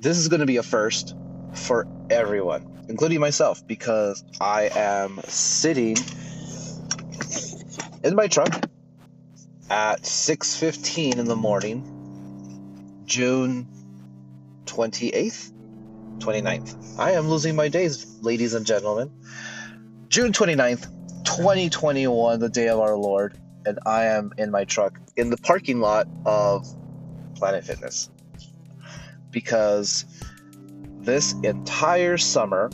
This is going to be a first for everyone, including myself, because I am sitting in my truck at 6:15 in the morning, June 28th, 29th. I am losing my days, ladies and gentlemen. June 29th, 2021, the day of our Lord, and I am in my truck in the parking lot of Planet Fitness. Because this entire summer,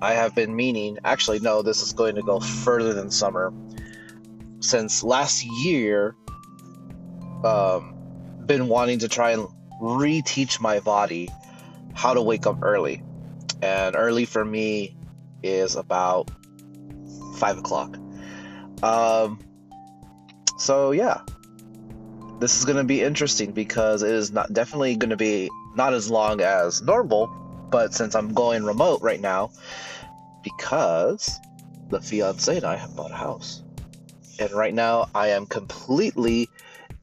I have been meaning, actually, no, this is going to go further than summer. Since last year, been wanting to try and reteach my body how to wake up early. And early for me is about 5 o'clock. So yeah. This is going to be interesting because it is not definitely going to be not as long as normal, but since I'm going remote right now, because the fiance and I have bought a house, and right now I am completely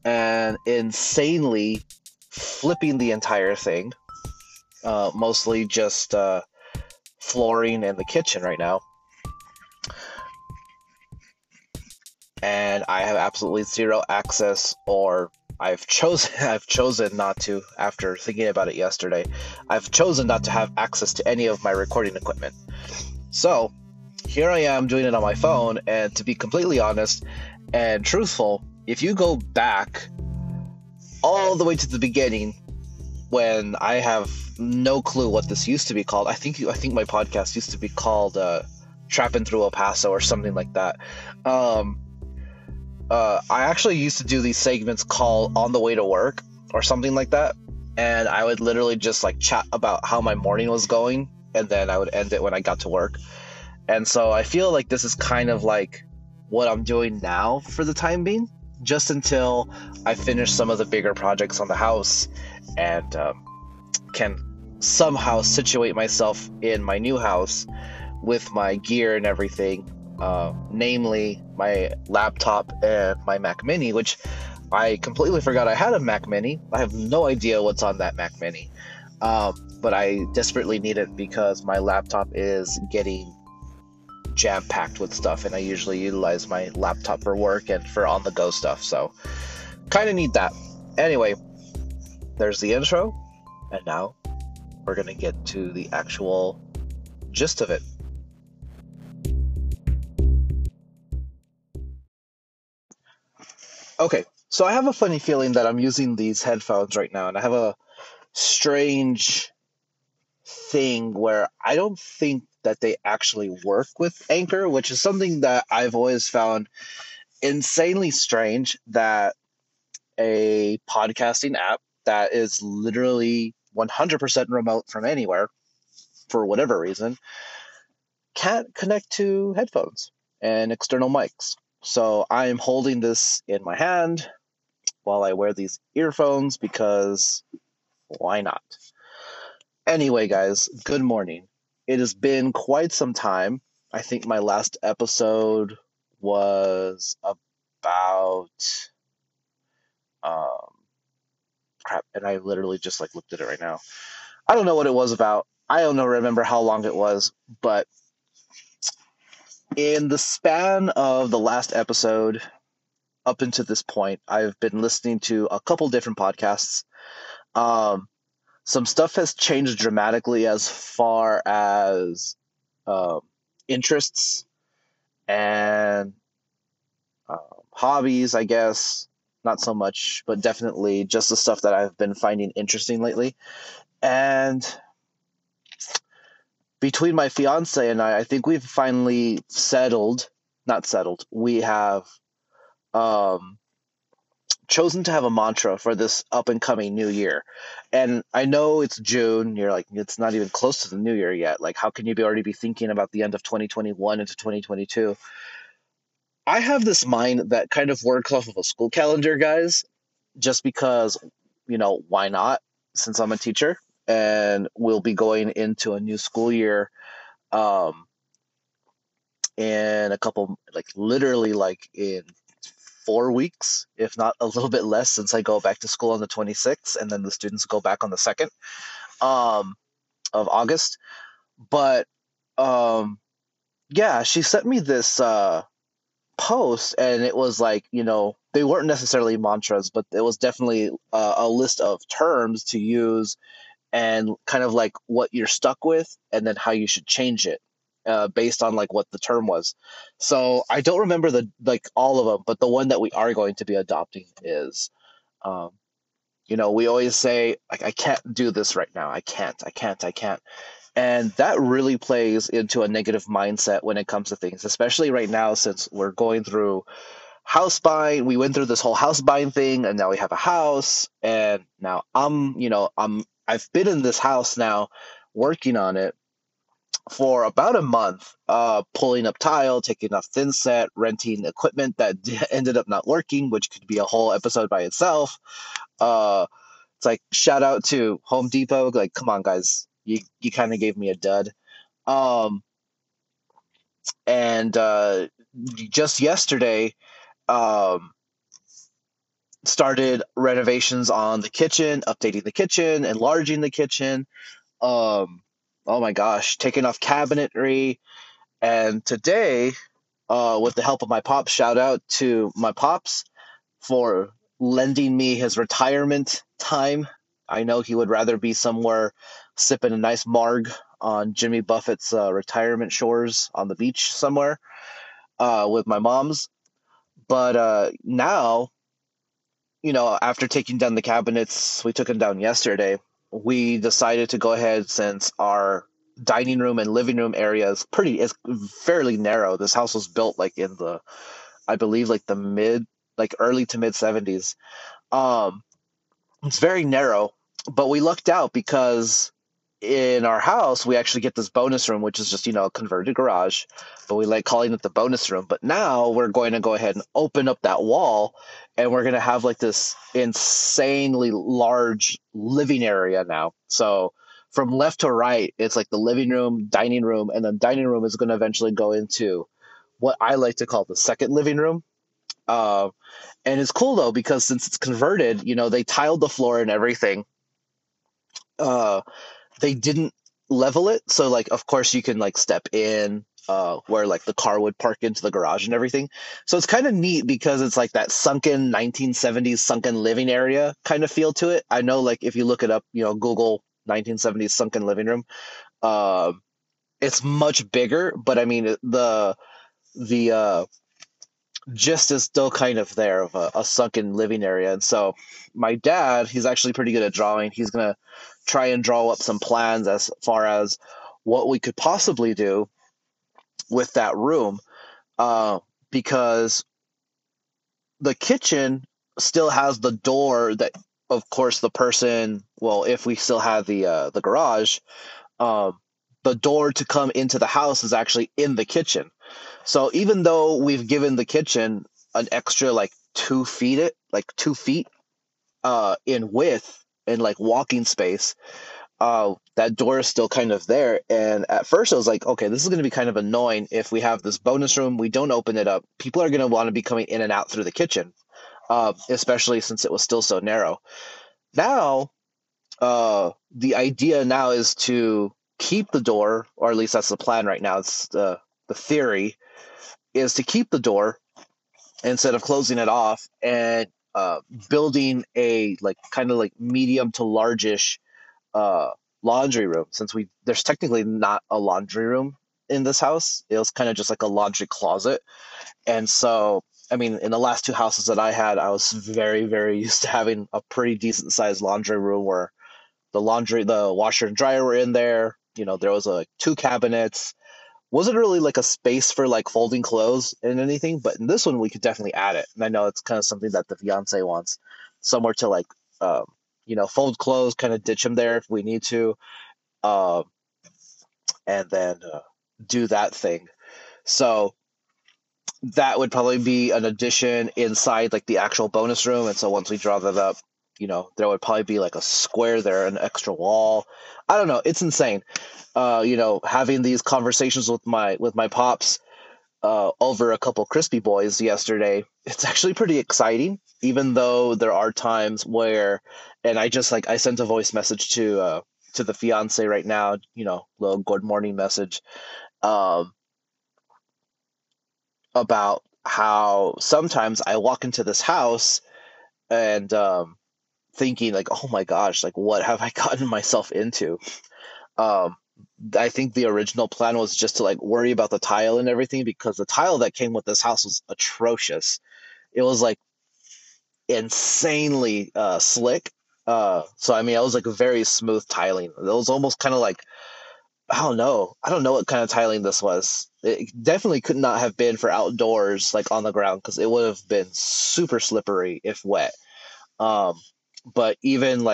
and insanely flipping the entire thing, mostly just flooring and the kitchen right now. And I have absolutely zero access, or I've chosen not to, after thinking about it yesterday, I've chosen not to have access to any of my recording equipment. So here I am doing it on my phone, and to be completely honest and truthful, if you go back all the way to the beginning, when I have no clue what this used to be called, I think my podcast used to be called Trapping Through El Paso or something like that. I actually used to do these segments called On the Way to Work or something like that. And I would literally just like chat about how my morning was going, and then I would end it when I got to work. And so I feel like this is kind of like what I'm doing now for the time being, just until I finish some of the bigger projects on the house and can somehow situate myself in my new house with my gear and everything. Namely my laptop and my Mac Mini, which I completely forgot I had a Mac Mini. I have no idea what's on that Mac Mini, but I desperately need it because my laptop is getting jam-packed with stuff, and I usually utilize my laptop for work and for on-the-go stuff, so kind of need that. Anyway, there's the intro, and now we're going to get to the actual gist of it. Okay, so I have a funny feeling that I'm using these headphones right now, and I have a strange thing where I don't think that they actually work with Anchor, which is something that I've always found insanely strange, that a podcasting app that is literally 100% remote from anywhere, for whatever reason, can't connect to headphones and external mics. So I am holding this in my hand while I wear these earphones, because why not? Anyway, guys, good morning. It has been quite some time. I think my last episode was about crap, and I literally just like looked at it right now. I don't know what it was about. I don't know, remember how long it was, but in the span of the last episode up until this point, I've been listening to a couple different podcasts. Some stuff has changed dramatically as far as interests and hobbies, I guess. Not so much, but definitely just the stuff that I've been finding interesting lately. And between my fiance and I think we've finally chosen to have a mantra for this up and coming new year. And I know it's June, you're like, it's not even close to the new year yet. Like, how can you already be thinking about the end of 2021 into 2022? I have this mind that kind of works off of a school calendar, guys, just because, you know, why not? Since I'm a teacher, and we'll be going into a new school year in a couple, like literally like in 4 weeks, if not a little bit less, since I go back to school on the 26th and then the students go back on the 2nd of August. But yeah, she sent me this post, and it was like, you know, they weren't necessarily mantras, but it was definitely a list of terms to use and kind of like what you're stuck with and then how you should change it based on like what the term was. So I don't remember all of them, but the one that we are going to be adopting is, you know, we always say like, I can't do this right now. I can't. And that really plays into a negative mindset when it comes to things, especially right now, since we're going through house buying. We went through this whole house buying thing, and now we have a house, and now I've been in this house now working on it for about a month, pulling up tile, taking off thinset, renting equipment that ended up not working, which could be a whole episode by itself. It's like, shout out to Home Depot. Like, come on, guys. You kind of gave me a dud. And just yesterday, started renovations on the kitchen, updating the kitchen, enlarging the kitchen. Oh my gosh, taking off cabinetry. And today, with the help of my pops, shout out to my pops for lending me his retirement time. I know he would rather be somewhere sipping a nice marg on Jimmy Buffett's retirement shores on the beach somewhere with my mom's. But now, you know, after taking down the cabinets, we took them down yesterday. We decided to go ahead, since our dining room and living room area is fairly narrow. This house was built like in the, I believe, like the early to mid 70s. It's very narrow, but we lucked out because in our house, we actually get this bonus room, which is just, you know, a converted garage, but we like calling it the bonus room. But now we're going to go ahead and open up that wall, and we're going to have like this insanely large living area now. So from left to right, it's like the living room, dining room, and then dining room is going to eventually go into what I like to call the second living room. And it's cool though, because since it's converted, you know, they tiled the floor and everything. They didn't level it. So like, of course you can like step in, where like the car would park into the garage and everything. So it's kind of neat because it's like that sunken 1970s sunken living area kind of feel to it. I know, like, if you look it up, you know, Google 1970s sunken living room, it's much bigger, but I mean, the just is still kind of there of a sunken living area. And so my dad, he's actually pretty good at drawing. He's going to try and draw up some plans as far as what we could possibly do with that room, because the kitchen still has the door that, of course, the person, well, if we still have the garage, the door to come into the house is actually in the kitchen. So even though we've given the kitchen an extra like 2 feet, in width and like walking space, that door is still kind of there. And at first I was like, okay, this is going to be kind of annoying. If we have this bonus room, we don't open it up, people are going to want to be coming in and out through the kitchen, especially since it was still so narrow. Now, the idea now is to keep the door, or at least that's the plan right now. It's the theory is to keep the door instead of closing it off, and building a like kind of like medium to largish laundry room, since there's technically not a laundry room in this house. It was kind of just like a laundry closet. And so, I mean, in the last two houses that I had, I was very, very used to having a pretty decent sized laundry room where the washer and dryer were in there. You know, there was like two cabinets. Wasn't really like a space for like folding clothes and anything, but in this one we could definitely add it. And I know it's kind of something that the fiance wants, somewhere to like, you know, fold clothes, kind of ditch them there if we need to, and then do that thing. So that would probably be an addition inside like the actual bonus room. And so once we draw that up, you know, there would probably be like a square there, an extra wall. I don't know. It's insane. You know, having these conversations with my pops, over a couple crispy boys yesterday. It's actually pretty exciting, even though there are times where, and I sent a voice message to the fiance right now, little good morning message, about how sometimes I walk into this house and thinking like, oh my gosh, like what have I gotten myself into? I think the original plan was just to worry about the tile and everything, because the tile that came with this house was atrocious. It was insanely slick. So I mean, it was very smooth tiling. It was almost kind of I don't know what kind of tiling this was. It definitely could not have been for outdoors, on the ground, because it would have been super slippery if wet. But even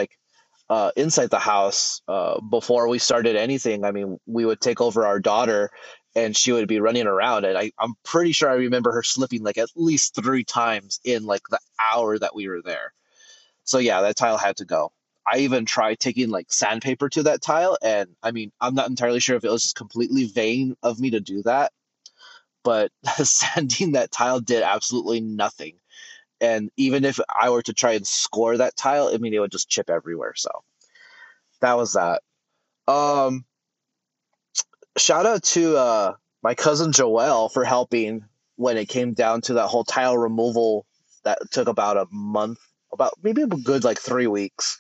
inside the house, before we started anything, I mean, we would take over our daughter and she would be running around. And I'm pretty sure I remember her slipping at least 3 times in the hour that we were there. So yeah, that tile had to go. I even tried taking sandpaper to that tile. And I mean, I'm not entirely sure if it was just completely vain of me to do that, but sanding that tile did absolutely nothing. And even if I were to try and score that tile, I mean, it would just chip everywhere. So that was that. Shout out to my cousin Joelle for helping when it came down to that whole tile removal. That took about a month, about maybe a good 3 weeks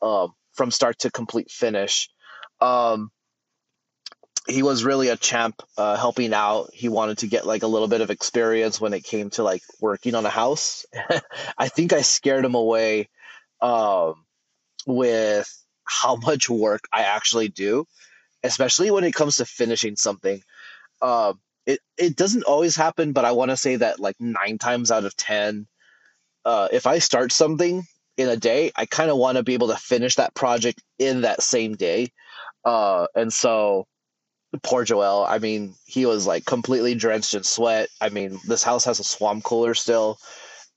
from start to complete finish. He was really a champ helping out. He wanted to get a little bit of experience when it came to working on a house. I think I scared him away with how much work I actually do, especially when it comes to finishing something. It doesn't always happen, but I want to say that 9 times out of 10, if I start something in a day, I kind of want to be able to finish that project in that same day. And so poor Joel. I mean, he was completely drenched in sweat. I mean, this house has a swamp cooler still.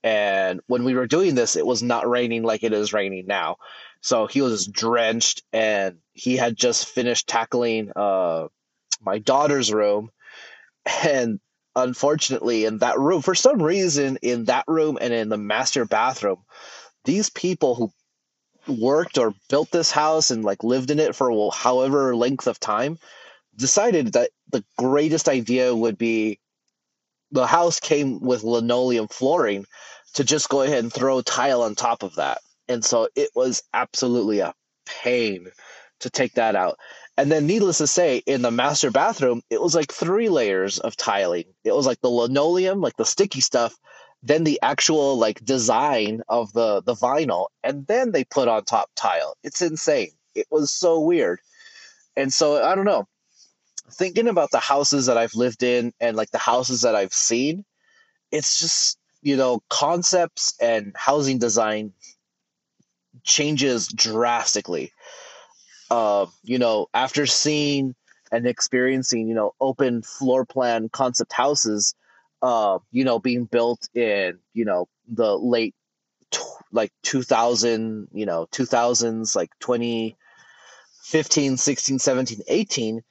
And when we were doing this, it was not raining like it is raining now. So he was drenched, and he had just finished tackling my daughter's room. And unfortunately, in that room, for some reason, in that room and in the master bathroom, these people who worked or built this house and lived in it for however length of time decided that the greatest idea would be, the house came with linoleum flooring, to just go ahead and throw tile on top of that. And so it was absolutely a pain to take that out. And then needless to say, in the master bathroom, it was 3 layers of tiling. It was the linoleum, the sticky stuff, then the actual design of the vinyl, and then they put on top tile. It's insane. It was so weird. And so I don't know. Thinking about the houses that I've lived in and the houses that I've seen, it's just, concepts and housing design changes drastically. After seeing and experiencing, open floor plan concept houses, being built in, the late, 2000s, 2015, 16, 17, 18,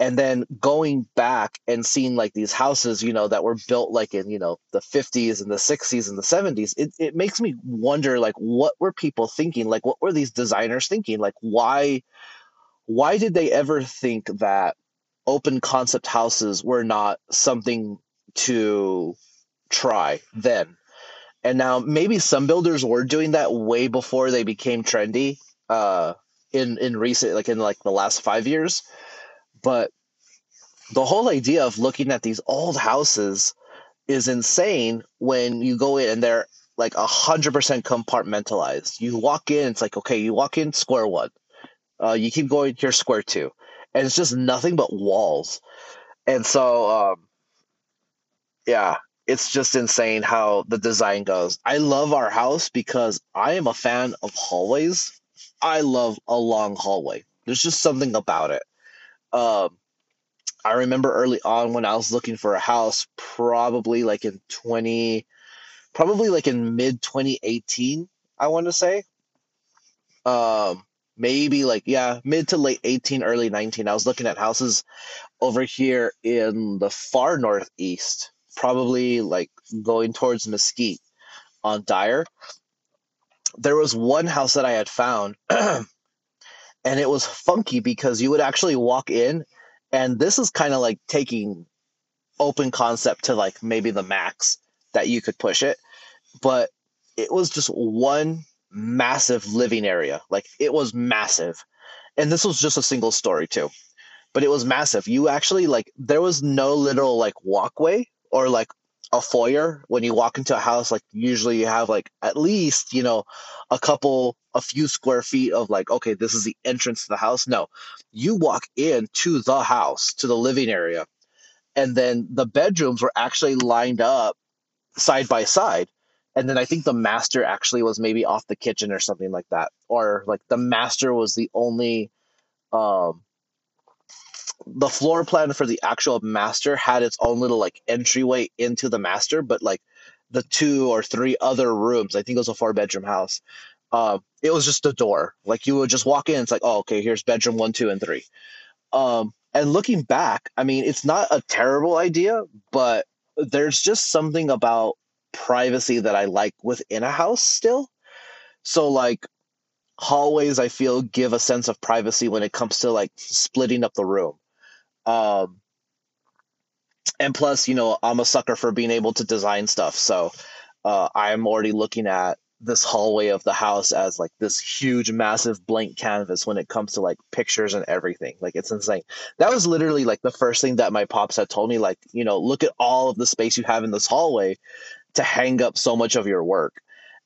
and then going back and seeing these houses, that were built in, the 50s and the 60s and the 70s, it makes me wonder, what were people thinking? What were these designers thinking? Why did they ever think that open concept houses were not something to try then? And now maybe some builders were doing that way before they became trendy, in recent, in the last 5 years. But the whole idea of looking at these old houses is insane when you go in and they're 100% compartmentalized. You walk in, it's okay, you walk in square one. You keep going, here's square two. And it's just nothing but walls. And so, yeah, it's just insane how the design goes. I love our house because I am a fan of hallways. I love a long hallway. There's just something about it. I remember early on when I was looking for a house, probably in mid 2018, I want to say, mid to late 18, early 19, I was looking at houses over here in the far northeast, probably like going towards Mesquite on Dyer, there was one house that I had found and it was funky because you would actually walk in, and this is kind of like taking open concept to like maybe the max that you could push it, but it was just one massive living area. Like it was massive. And this was just a single story too, but it was massive. You actually like, there was no literal like walkway or like a foyer. When you walk into a house, like usually you have like at least, you know, a few square feet of like, okay, this is the entrance to the house. No, you walk into the house, to the living area, and then the bedrooms were actually lined up side by side. And then I think the master actually was maybe off the kitchen or something like that, or like the master was the only, the floor plan for the actual master had its own little like entryway into the master, but like the two or three other rooms, I think it was a 4-bedroom house. It was just a door. Like you would just walk in. It's like, oh, okay, here's bedroom 1, 2, and 3. And looking back, I mean, it's not a terrible idea, but there's just something about privacy that I like within a house still. So like hallways, I feel, give a sense of privacy when it comes to like splitting up the room. And plus, you know, I'm a sucker for being able to design stuff. So I'm already looking at this hallway of the house as like this huge, massive blank canvas when it comes to like pictures and everything. Like it's insane. That was literally like the first thing that my pops had told me, like, you know, look at all of the space you have in this hallway to hang up so much of your work.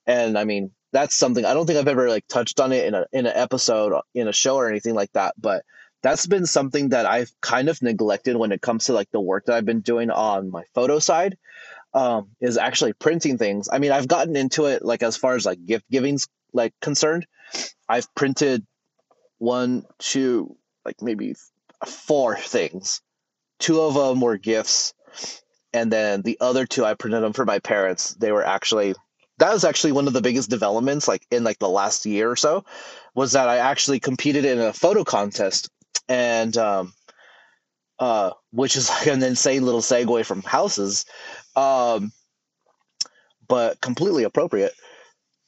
And I mean, that's something I don't think I've ever like touched on it in an episode, in a show or anything like that. But that's been something that I've kind of neglected when it comes to like the work that I've been doing on my photo side, is actually printing things. I mean, I've gotten into it, like as far as like gift giving's like concerned, I've printed 1, 2, like maybe 4 things. 2 of them were gifts. And then the other 2, I printed them for my parents. That was actually one of the biggest developments like in like the last year or so, was that I actually competed in a photo contest. And which is like an insane little segue from houses, but completely appropriate.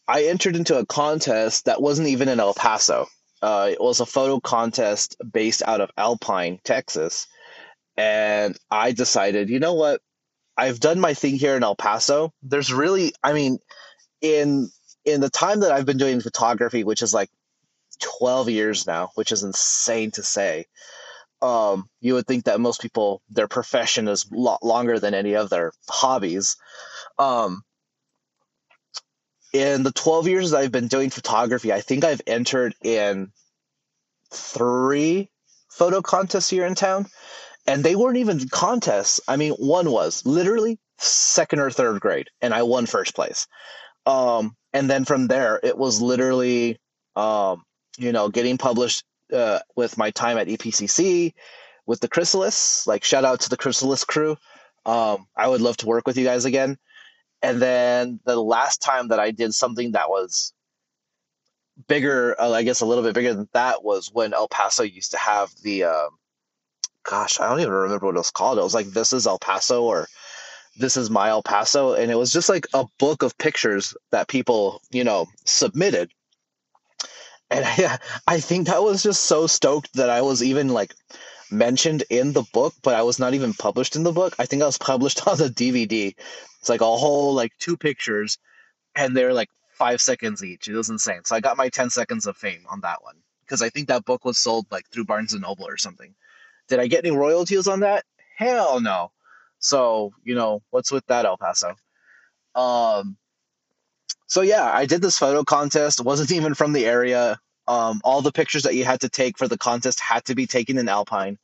I entered into a contest that wasn't even in El Paso. It was a photo contest based out of Alpine, Texas. And I decided, you know what? I've done my thing here in El Paso. There's really, I mean, in the time that I've been doing photography, which is like 12 years now, which is insane to say, you would think that most people, their profession is a lot longer than any of their hobbies. In the 12 years that I've been doing photography, I think I've entered in 3 photo contests here in town. And they weren't even contests. I mean, one was literally 2nd or 3rd grade, and I won 1st place. And then from there, it was literally, you know, getting published with my time at EPCC, with the Chrysalis. Like, shout out to the Chrysalis crew. I would love to work with you guys again. And then the last time that I did something that was bigger, I guess a little bit bigger than that, was when El Paso used to have the gosh, I don't even remember what it was called. It was like, This Is El Paso, or This Is My El Paso. And it was just like a book of pictures that people, you know, submitted. And I think I was just so stoked that I was even like mentioned in the book, but I was not even published in the book. I think I was published on the DVD. It's like a whole, like 2 pictures, and they're like 5 seconds each. It was insane. So I got my 10 seconds of fame on that one, because I think that book was sold like through Barnes and Noble or something. Did I get any royalties on that? Hell no. So, you know, what's with that, El Paso? So yeah, I did this photo contest. It wasn't even from the area. All the pictures that you had to take for the contest had to be taken in Alpine.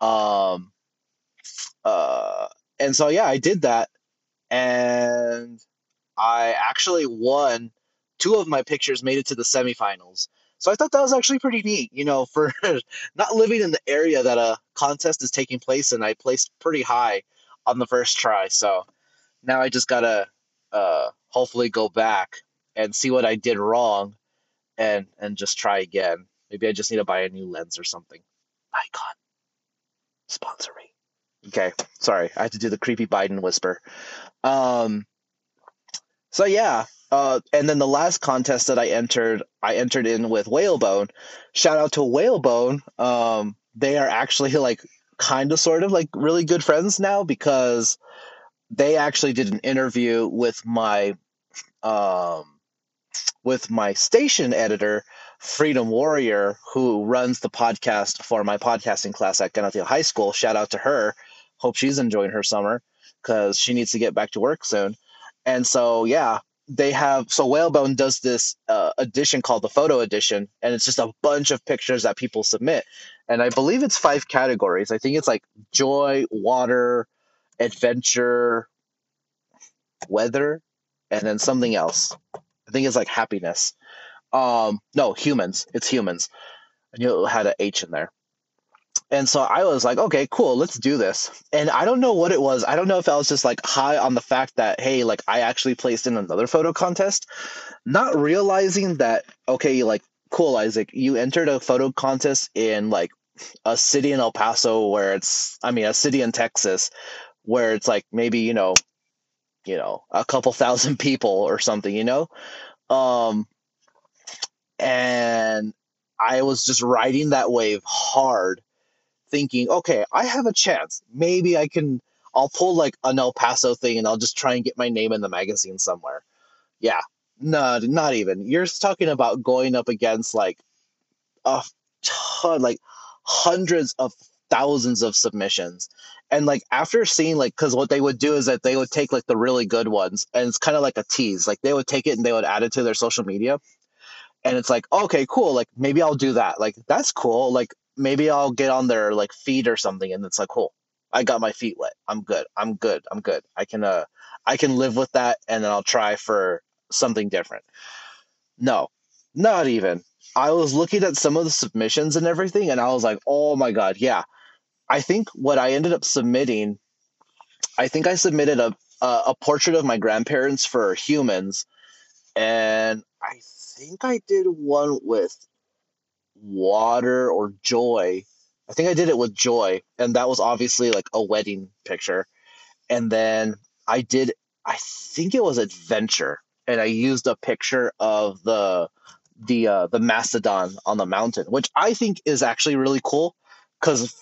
And so, yeah, I did that. And I actually won. 2 of my pictures made it to the semifinals. So I thought that was actually pretty neat, you know, for not living in the area that a contest is taking place in. I placed pretty high on the first try. So now I just got to hopefully go back and see what I did wrong and just try again. Maybe I just need to buy a new lens or something. Nikon. Sponsor me. Okay, sorry. I had to do the creepy Biden whisper. So yeah, and then the last contest that I entered in with Whalebone. Shout out to Whalebone. They are actually like kind of sort of like really good friends now, because they actually did an interview with my station editor, Freedom Warrior, who runs the podcast for my podcasting class at Gannathiel High School. Shout out to her. Hope she's enjoying her summer, because she needs to get back to work soon. And so, yeah, they have, so Whalebone does this edition called the Photo Edition, and it's just a bunch of pictures that people submit. And I believe it's 5 categories. I think it's like joy, water, adventure, weather, and then something else. I think it's like happiness. No, humans. It's humans. I knew it had an H in there. And so I was like, okay, cool, let's do this. And I don't know what it was. I don't know if I was just like high on the fact that, hey, like I actually placed in another photo contest, not realizing that, okay, like, cool, Isaac, you entered a photo contest in like a city in El Paso where it's, I mean, a city in Texas where it's like maybe, you know, a couple thousand people or something, you know? And I was just riding that wave hard, thinking, okay, I have a chance. Maybe I'll pull like an El Paso thing and I'll just try and get my name in the magazine somewhere. Yeah, no, not even. You're talking about going up against like a ton, like hundreds of thousands of submissions. And like after seeing like, because what they would do is that they would take like the really good ones, and it's kind of like a tease. Like they would take it and they would add it to their social media. And it's like, okay, cool. Like maybe I'll do that. Like that's cool. Like maybe I'll get on their like feed or something. And it's like, cool, I got my feet wet. I'm good. I can live with that. And then I'll try for something different. No, not even. I was looking at some of the submissions and everything, and I was like, oh my God. Yeah. I think what I ended up submitting, I think I submitted a portrait of my grandparents for humans. And I think I did one with water or joy. I think I did it with joy, and that was obviously like a wedding picture. And then I think it was adventure, and I used a picture of the mastodon on the mountain, which I think is actually really cool, because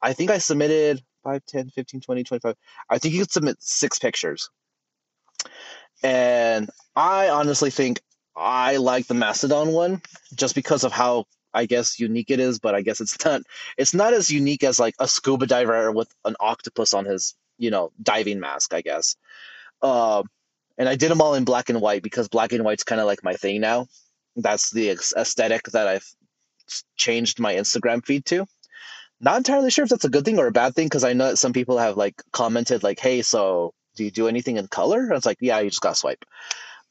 I think I submitted 5, 10, 15, 20, 25. I think you could submit 6 pictures. And I honestly think I like the Mastodon one just because of how, I guess, unique it is, but I guess it's not as unique as like a scuba diver with an octopus on his, diving mask, I guess. And I did them all in black and white, because black and white's kind of like my thing now. That's the aesthetic that I've changed my Instagram feed to. Not entirely sure if that's a good thing or a bad thing, because I know that some people have like commented like, hey, so do you do anything in color? And it's like, yeah, you just got to swipe.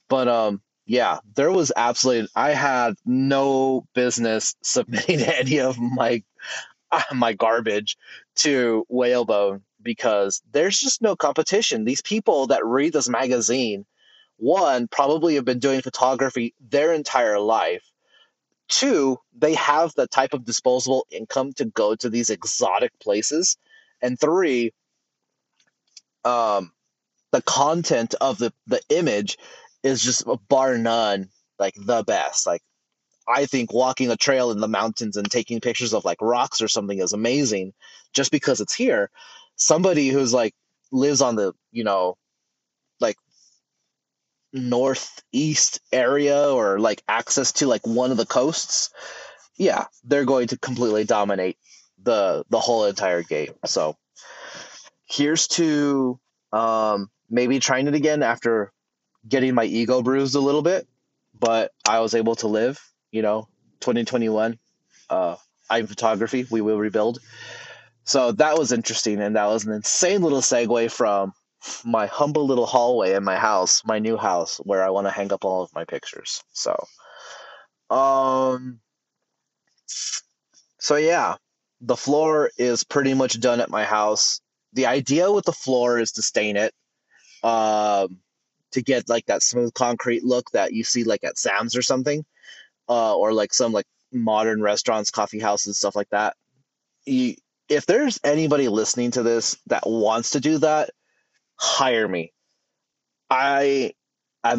But, yeah, there was absolutely, I had no business submitting any of my garbage to Whalebone, because there's just no competition. These people that read this magazine, one, probably have been doing photography their entire life. 2, they have the type of disposable income to go to these exotic places. And 3, the content of the image is just bar none, like the best. Like I think walking a trail in the mountains and taking pictures of like rocks or something is amazing just because it's here. Somebody who's like lives on the, like northeast area, or like access to like one of the coasts, yeah, they're going to completely dominate the whole entire game. So here's to maybe trying it again after getting my ego bruised a little bit, but I was able to live, 2021, I'm photography, we will rebuild. So that was interesting. And that was an insane little segue from my humble little hallway in my house, my new house, where I want to hang up all of my pictures. So, yeah, the floor is pretty much done at my house. The idea with the floor is to stain it, to get like that smooth concrete look that you see like at Sam's or something, or like some like modern restaurants, coffee houses, stuff like that. if there's anybody listening to this that wants to do that, hire me. I'm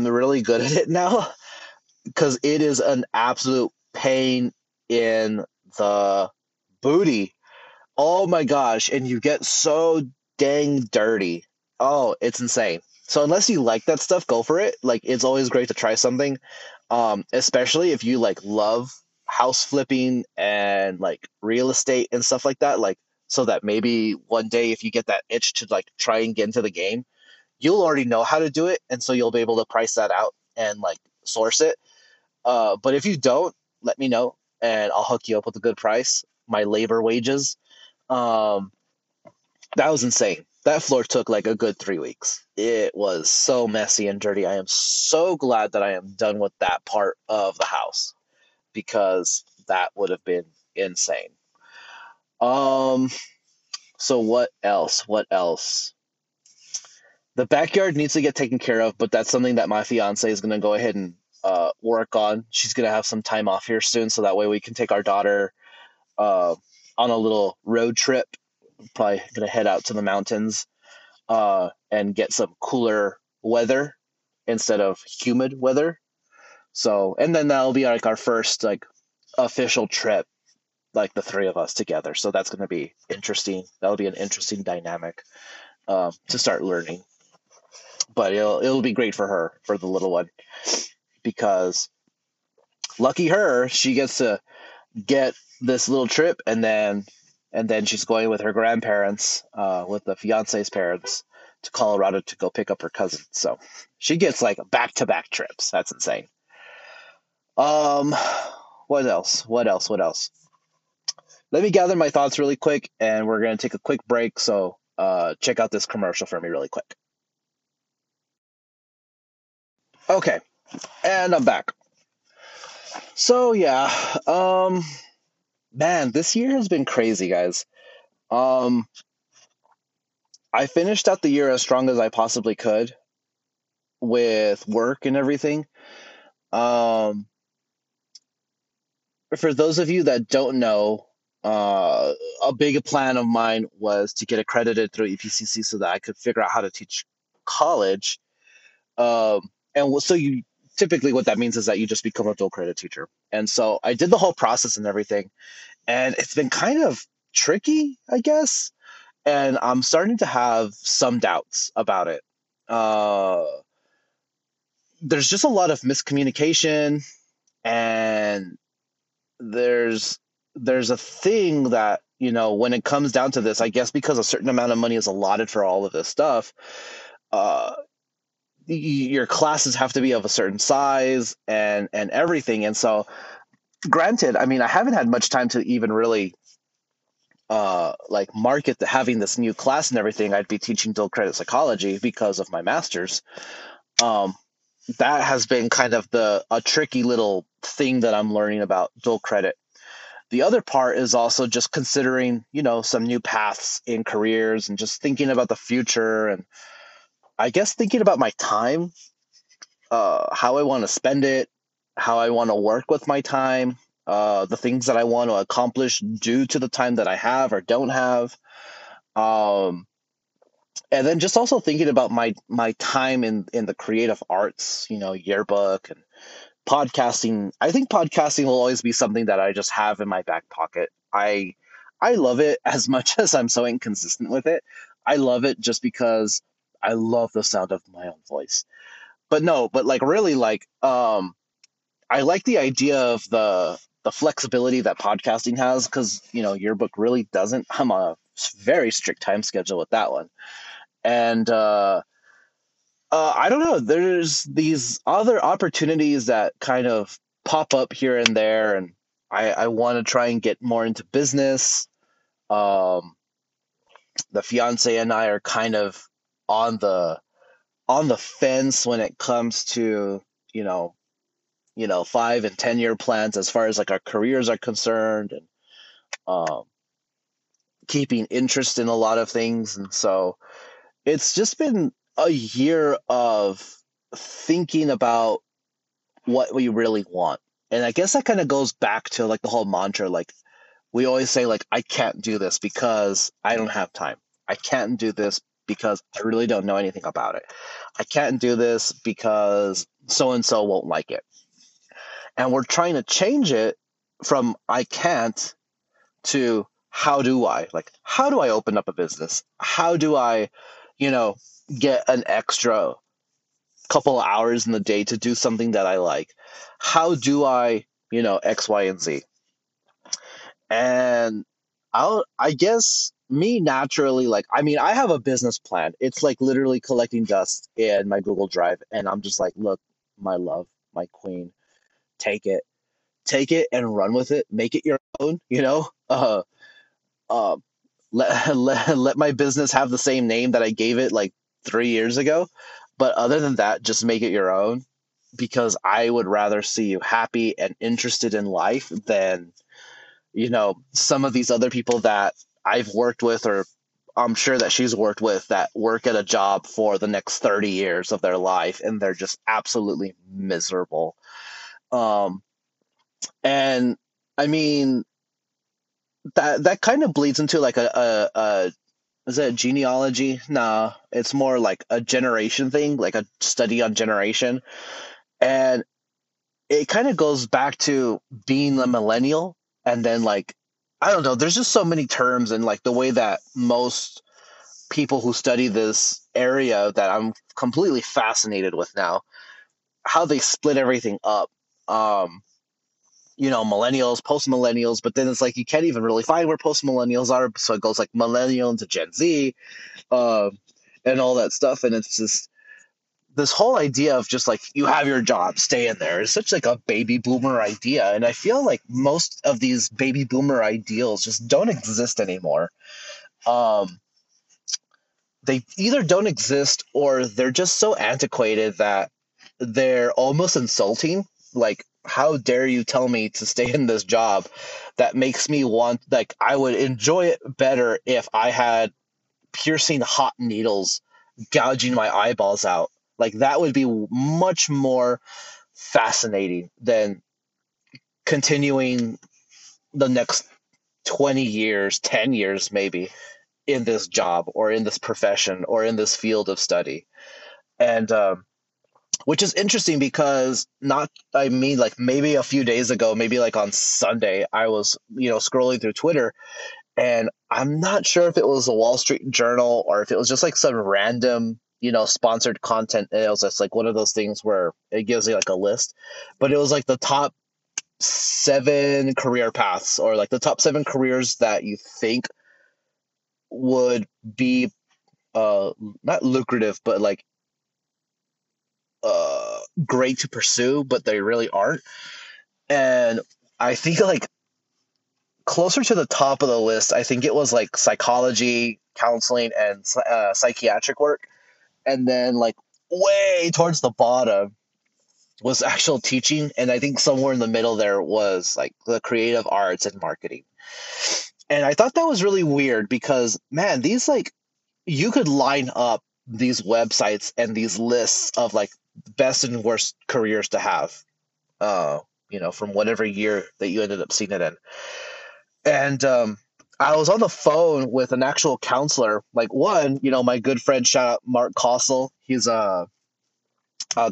really good at it now because it is an absolute pain in the booty. Oh my gosh. And you get so dang dirty. Oh, it's insane. So unless you like that stuff, go for it. Like, it's always great to try something. Especially if you like love house flipping and like real estate and stuff like that. Like, so that maybe one day if you get that itch to like try and get into the game, you'll already know how to do it. And so you'll be able to price that out and like source it. But if you don't, let me know and I'll hook you up with a good price. My labor wages. That was insane. That floor took like a good 3 weeks. It was so messy and dirty. I am so glad that I am done with that part of the house because that would have been insane. So what else? The backyard needs to get taken care of, but that's something that my fiance is going to go ahead and work on. She's going to have some time off here soon. So that way we can take our daughter on a little road trip. Probably going to head out to the mountains and get some cooler weather instead of humid weather. So, and then that'll be like our first like official trip, like the three of us together. So that's going to be interesting. That'll be an interesting dynamic to start learning, but it'll be great for her, for the little one, because lucky her, she gets to get this little trip and then she's going with her grandparents, with the fiance's parents, to Colorado to go pick up her cousin. So she gets like back-to-back trips. That's insane. What else? Let me gather my thoughts really quick, and we're going to take a quick break. So check out this commercial for me really quick. Okay, and I'm back. So yeah, man, this year has been crazy, guys. I finished out the year as strong as I possibly could with work and everything. For those of you that don't know, a big plan of mine was to get accredited through EPCC so that I could figure out how to teach college. And so you typically what that means is that you just become a dual credit teacher. And so I did the whole process and everything, and it's been kind of tricky, I guess. And I'm starting to have some doubts about it. There's just a lot of miscommunication, and there's a thing that, you know, when it comes down to this, I guess because a certain amount of money is allotted for all of this stuff, your classes have to be of a certain size and everything. And so granted, I mean, I haven't had much time to even really like market having this new class and everything. I'd be teaching dual credit psychology because of my master's. That has been kind of a tricky little thing that I'm learning about dual credit. The other part is also just considering, you know, some new paths in careers and just thinking about the future, and I guess thinking about my time, how I want to spend it, how I want to work with my time, the things that I want to accomplish due to the time that I have or don't have. And then just also thinking about my time in the creative arts, you know, yearbook and podcasting. I think podcasting will always be something that I just have in my back pocket. I love it as much as I'm so inconsistent with it. I love it just because I love the sound of my own voice. But I like the idea of the flexibility that podcasting has, because, you know, yearbook really doesn't. I'm on a very strict time schedule with that one. And I don't know, there's these other opportunities that kind of pop up here and there, and I want to try and get more into business. The fiance and I are kind of on the fence when it comes to, you know, 5 and 10 year plans as far as like our careers are concerned, and keeping interest in a lot of things. And so it's just been a year of thinking about what we really want. And I guess that kind of goes back to like the whole mantra, like we always say, like, I can't do this because I don't have time. I can't do this because I really don't know anything about it. I can't do this because so-and-so won't like it. And we're trying to change it from I can't to how do I? Like, how do I open up a business? How do I, you know, get an extra couple of hours in the day to do something that I like? How do I, you know, X, Y, and Z? And I guess me naturally, like, I mean, I have a business plan. It's like literally collecting dust in my Google Drive. And I'm just like, look, my love, my queen, take it and run with it, make it your own, you know, let my business have the same name that I gave it like 3 years ago. But other than that, just make it your own, because I would rather see you happy and interested in life than, you know, some of these other people that I've worked with, or I'm sure that she's worked with, that work at a job for the next 30 years of their life, and they're just absolutely miserable. And I mean, that kind of bleeds into like a is it genealogy? Nah, it's more like a generation thing, like a study on generation. And it kind of goes back to being a millennial. And then, like, I don't know, there's just so many terms, and like the way that most people who study this area that I'm completely fascinated with now, how they split everything up. You know, millennials, post-millennials, but then it's like you can't even really find where post-millennials are, so it goes like millennial to Gen Z and all that stuff. And it's just this whole idea of just like, you have your job, stay in there. It's such like a baby boomer idea, and I feel like most of these baby boomer ideals just don't exist anymore. They either don't exist, or they're just so antiquated that they're almost insulting. Like, how dare you tell me to stay in this job that makes me want, like, I would enjoy it better if I had piercing hot needles gouging my eyeballs out. Like, that would be much more fascinating than continuing the next 20 years, 10 years maybe, in this job or in this profession or in this field of study. And, which is interesting, because maybe a few days ago, maybe like on Sunday, I was, you know, scrolling through Twitter, and I'm not sure if it was a Wall Street Journal or if it was just like some random, you know, sponsored content. It was just like one of those things where it gives you like a list, but it was like the top 7 career paths, or like the top 7 careers that you think would be not lucrative, but like great to pursue, but they really aren't. And I think like closer to the top of the list, I think it was like psychology, counseling, and psychiatric work. And then like way towards the bottom was actual teaching. And I think somewhere in the middle there was like the creative arts and marketing. And I thought that was really weird, because, man, these, like, you could line up these websites and these lists of like best and worst careers to have, you know, from whatever year that you ended up seeing it in. And I was on the phone with an actual counselor, like one, you know, my good friend, shout out Mark Kossel. He's a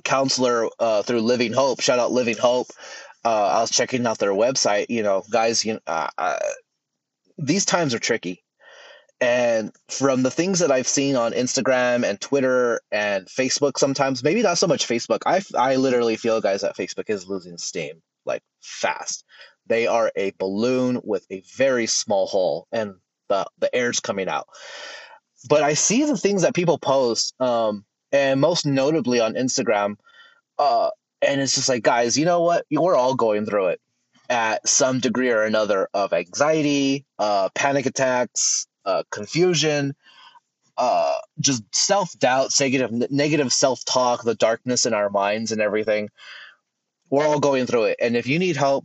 counselor through Living Hope. Shout out Living Hope. I was checking out their website, you know, guys, you know, these times are tricky. And from the things that I've seen on Instagram and Twitter and Facebook, sometimes, maybe not so much Facebook. I literally feel, guys, that Facebook is losing steam, like, fast. They are a balloon with a very small hole, and the air's coming out. But I see the things that people post, and most notably on Instagram, and it's just like, guys, you know what? We're all going through it at some degree or another, of anxiety, panic attacks, confusion, just self-doubt, negative self-talk, the darkness in our minds and everything. We're all going through it. And if you need help,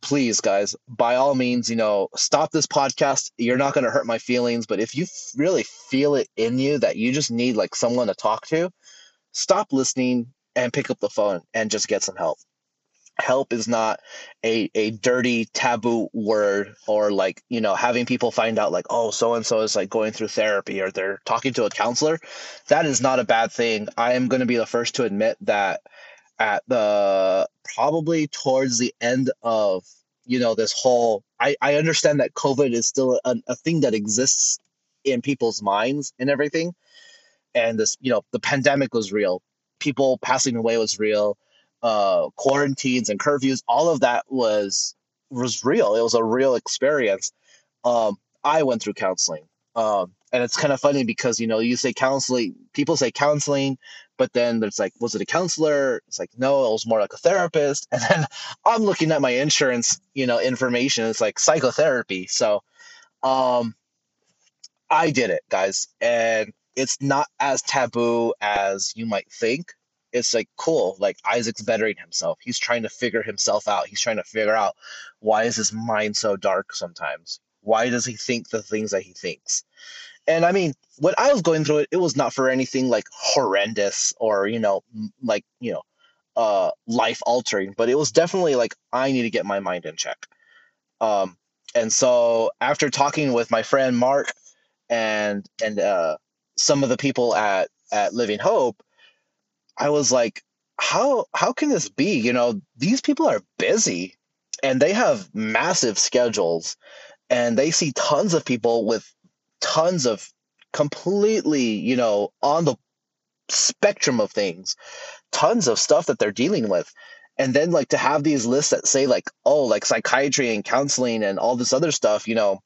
please, guys, by all means, you know, stop this podcast. You're not going to hurt my feelings, but if you really feel it in you that you just need like someone to talk to, stop listening and pick up the phone and just get some help. help is not a dirty taboo word, or like, you know, having people find out like, oh, so-and-so is like going through therapy or they're talking to a counselor. That is not a bad thing. I am going to be the first to admit that at the probably towards the end of, you know, this whole, I understand that COVID is still a thing that exists in people's minds and everything. And this, you know, the pandemic was real. People passing away was real. Quarantines and curfews, all of that was real. It was a real experience. I went through counseling. And it's kind of funny because, you know, you say counseling, people say counseling, but then there's like, was it a counselor? It's like, no, it was more like a therapist. And then I'm looking at my insurance, you know, information. It's like psychotherapy. So I did it, guys. And it's not as taboo as you might think. It's like, cool, like Isaac's bettering himself. He's trying to figure himself out. He's trying to figure out, why is his mind so dark sometimes? Why does he think the things that he thinks? And I mean, when I was going through it, it was not for anything like horrendous or, you know, like, you know, life altering, but it was definitely like, I need to get my mind in check. And so after talking with my friend Mark and some of the people at Living Hope, I was like, how can this be? You know, these people are busy and they have massive schedules and they see tons of people with tons of completely, you know, on the spectrum of things, tons of stuff that they're dealing with. And then like to have these lists that say like, oh, like psychiatry and counseling and all this other stuff, you know,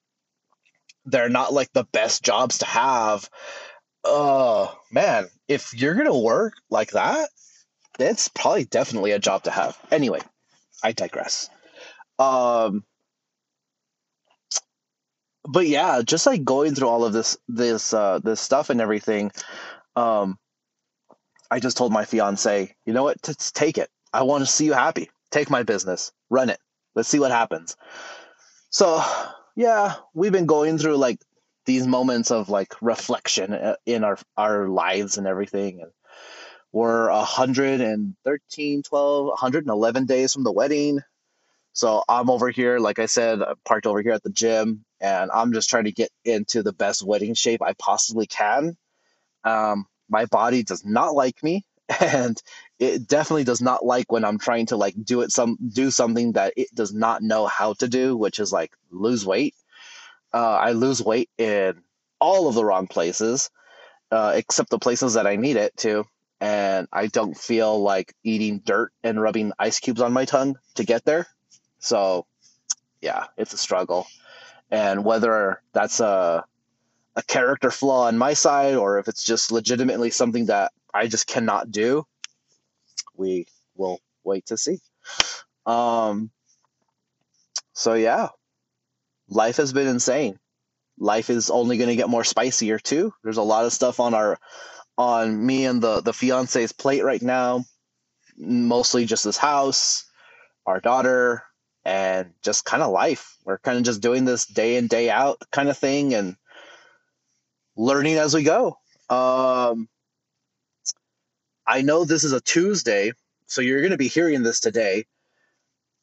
they're not like the best jobs to have. Oh man, if you're gonna work like that, that's probably definitely a job to have. Anyway, I digress. But yeah, just like going through all of this stuff and everything, I just told my fiance, you know what, take it. I want to see you happy. Take my business, run it. Let's see what happens. So yeah, we've been going through like these moments of like reflection in our lives and everything. And we're 111 days from the wedding. So I'm over here, like I said, I'm parked over here at the gym and I'm just trying to get into the best wedding shape I possibly can. My body does not like me, and it definitely does not like when I'm trying to like do something that it does not know how to do, which is like lose weight. I lose weight in all of the wrong places, except the places that I need it to. And I don't feel like eating dirt and rubbing ice cubes on my tongue to get there. So yeah, it's a struggle. And whether that's a character flaw on my side, or if it's just legitimately something that I just cannot do, we will wait to see. So yeah. Life has been insane. Life is only going to get more spicier too. There's a lot of stuff on me and the fiance's plate right now, mostly just this house, our daughter, and just kind of life. We're kind of just doing this day in, day out kind of thing and learning as we go. I know this is a Tuesday, so you're going to be hearing this today.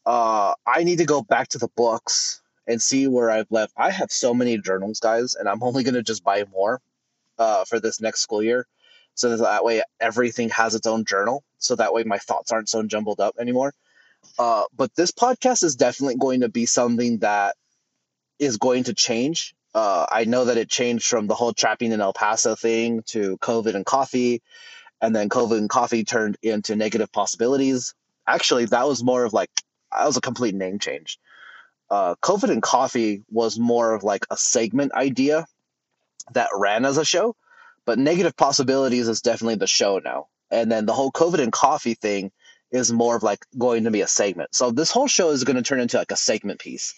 I need to go back to the books and see where I've left. I have so many journals, guys, and I'm only going to just buy more for this next school year. So that way everything has its own journal. So that way my thoughts aren't so jumbled up anymore. But this podcast is definitely going to be something that is going to change. I know that it changed from the whole trapping in El Paso thing to COVID and coffee. And then COVID and coffee turned into negative possibilities. Actually, that was more of like, that was a complete name change. COVID and Coffee was more of like a segment idea that ran as a show, but Negative Possibilities is definitely the show now. And then the whole COVID and Coffee thing is more of like going to be a segment. So this whole show is going to turn into like a segment piece.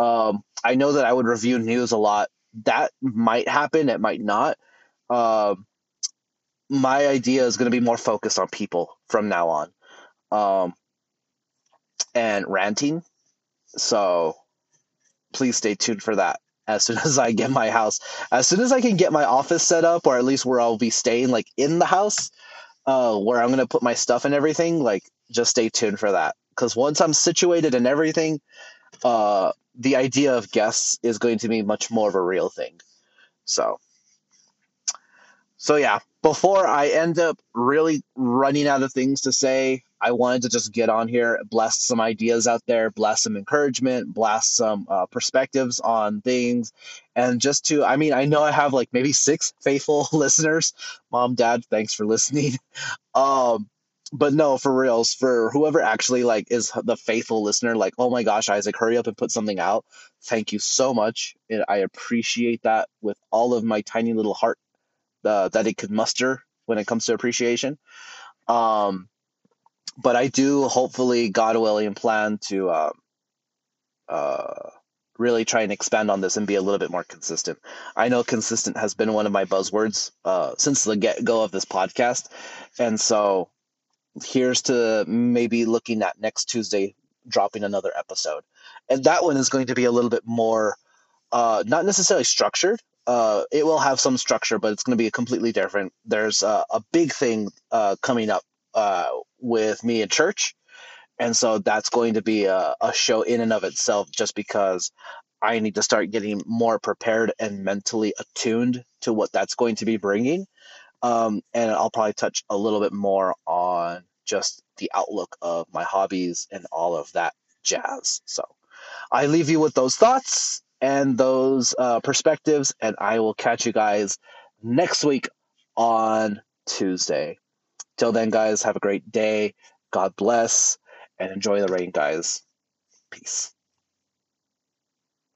I know that I would review news a lot. That might happen. It might not. My idea is going to be more focused on people from now on, and ranting. So please stay tuned for that. As soon as I get my house, as soon as I can get my office set up, or at least where I'll be staying, like in the house, where I'm going to put my stuff and everything, like just stay tuned for that. because once I'm situated and everything, the idea of guests is going to be much more of a real thing. So yeah, before I end up really running out of things to say, I wanted to just get on here, blast some ideas out there, blast some encouragement, blast some perspectives on things. And just to, I mean, I know I have like maybe 6 faithful listeners. Mom, Dad, thanks for listening. But no, for reals, for whoever actually like is the faithful listener, like, oh my gosh, Isaac, hurry up and put something out. Thank you so much. And I appreciate that with all of my tiny little heart that it could muster when it comes to appreciation. But I do, hopefully, God willing, plan to really try and expand on this and be a little bit more consistent. I know consistent has been one of my buzzwords since the get-go of this podcast. And so here's to maybe looking at next Tuesday, dropping another episode. And that one is going to be a little bit more, not necessarily structured. It will have some structure, but it's going to be completely different. There's a big thing coming up with me at church. And so that's going to be a show in and of itself, just because I need to start getting more prepared and mentally attuned to what that's going to be bringing. And I'll probably touch a little bit more on just the outlook of my hobbies and all of that jazz. So I leave you with those thoughts and those perspectives, and I will catch you guys next week on Tuesday. Till then, guys, have a great day. God bless and enjoy the rain, guys. Peace.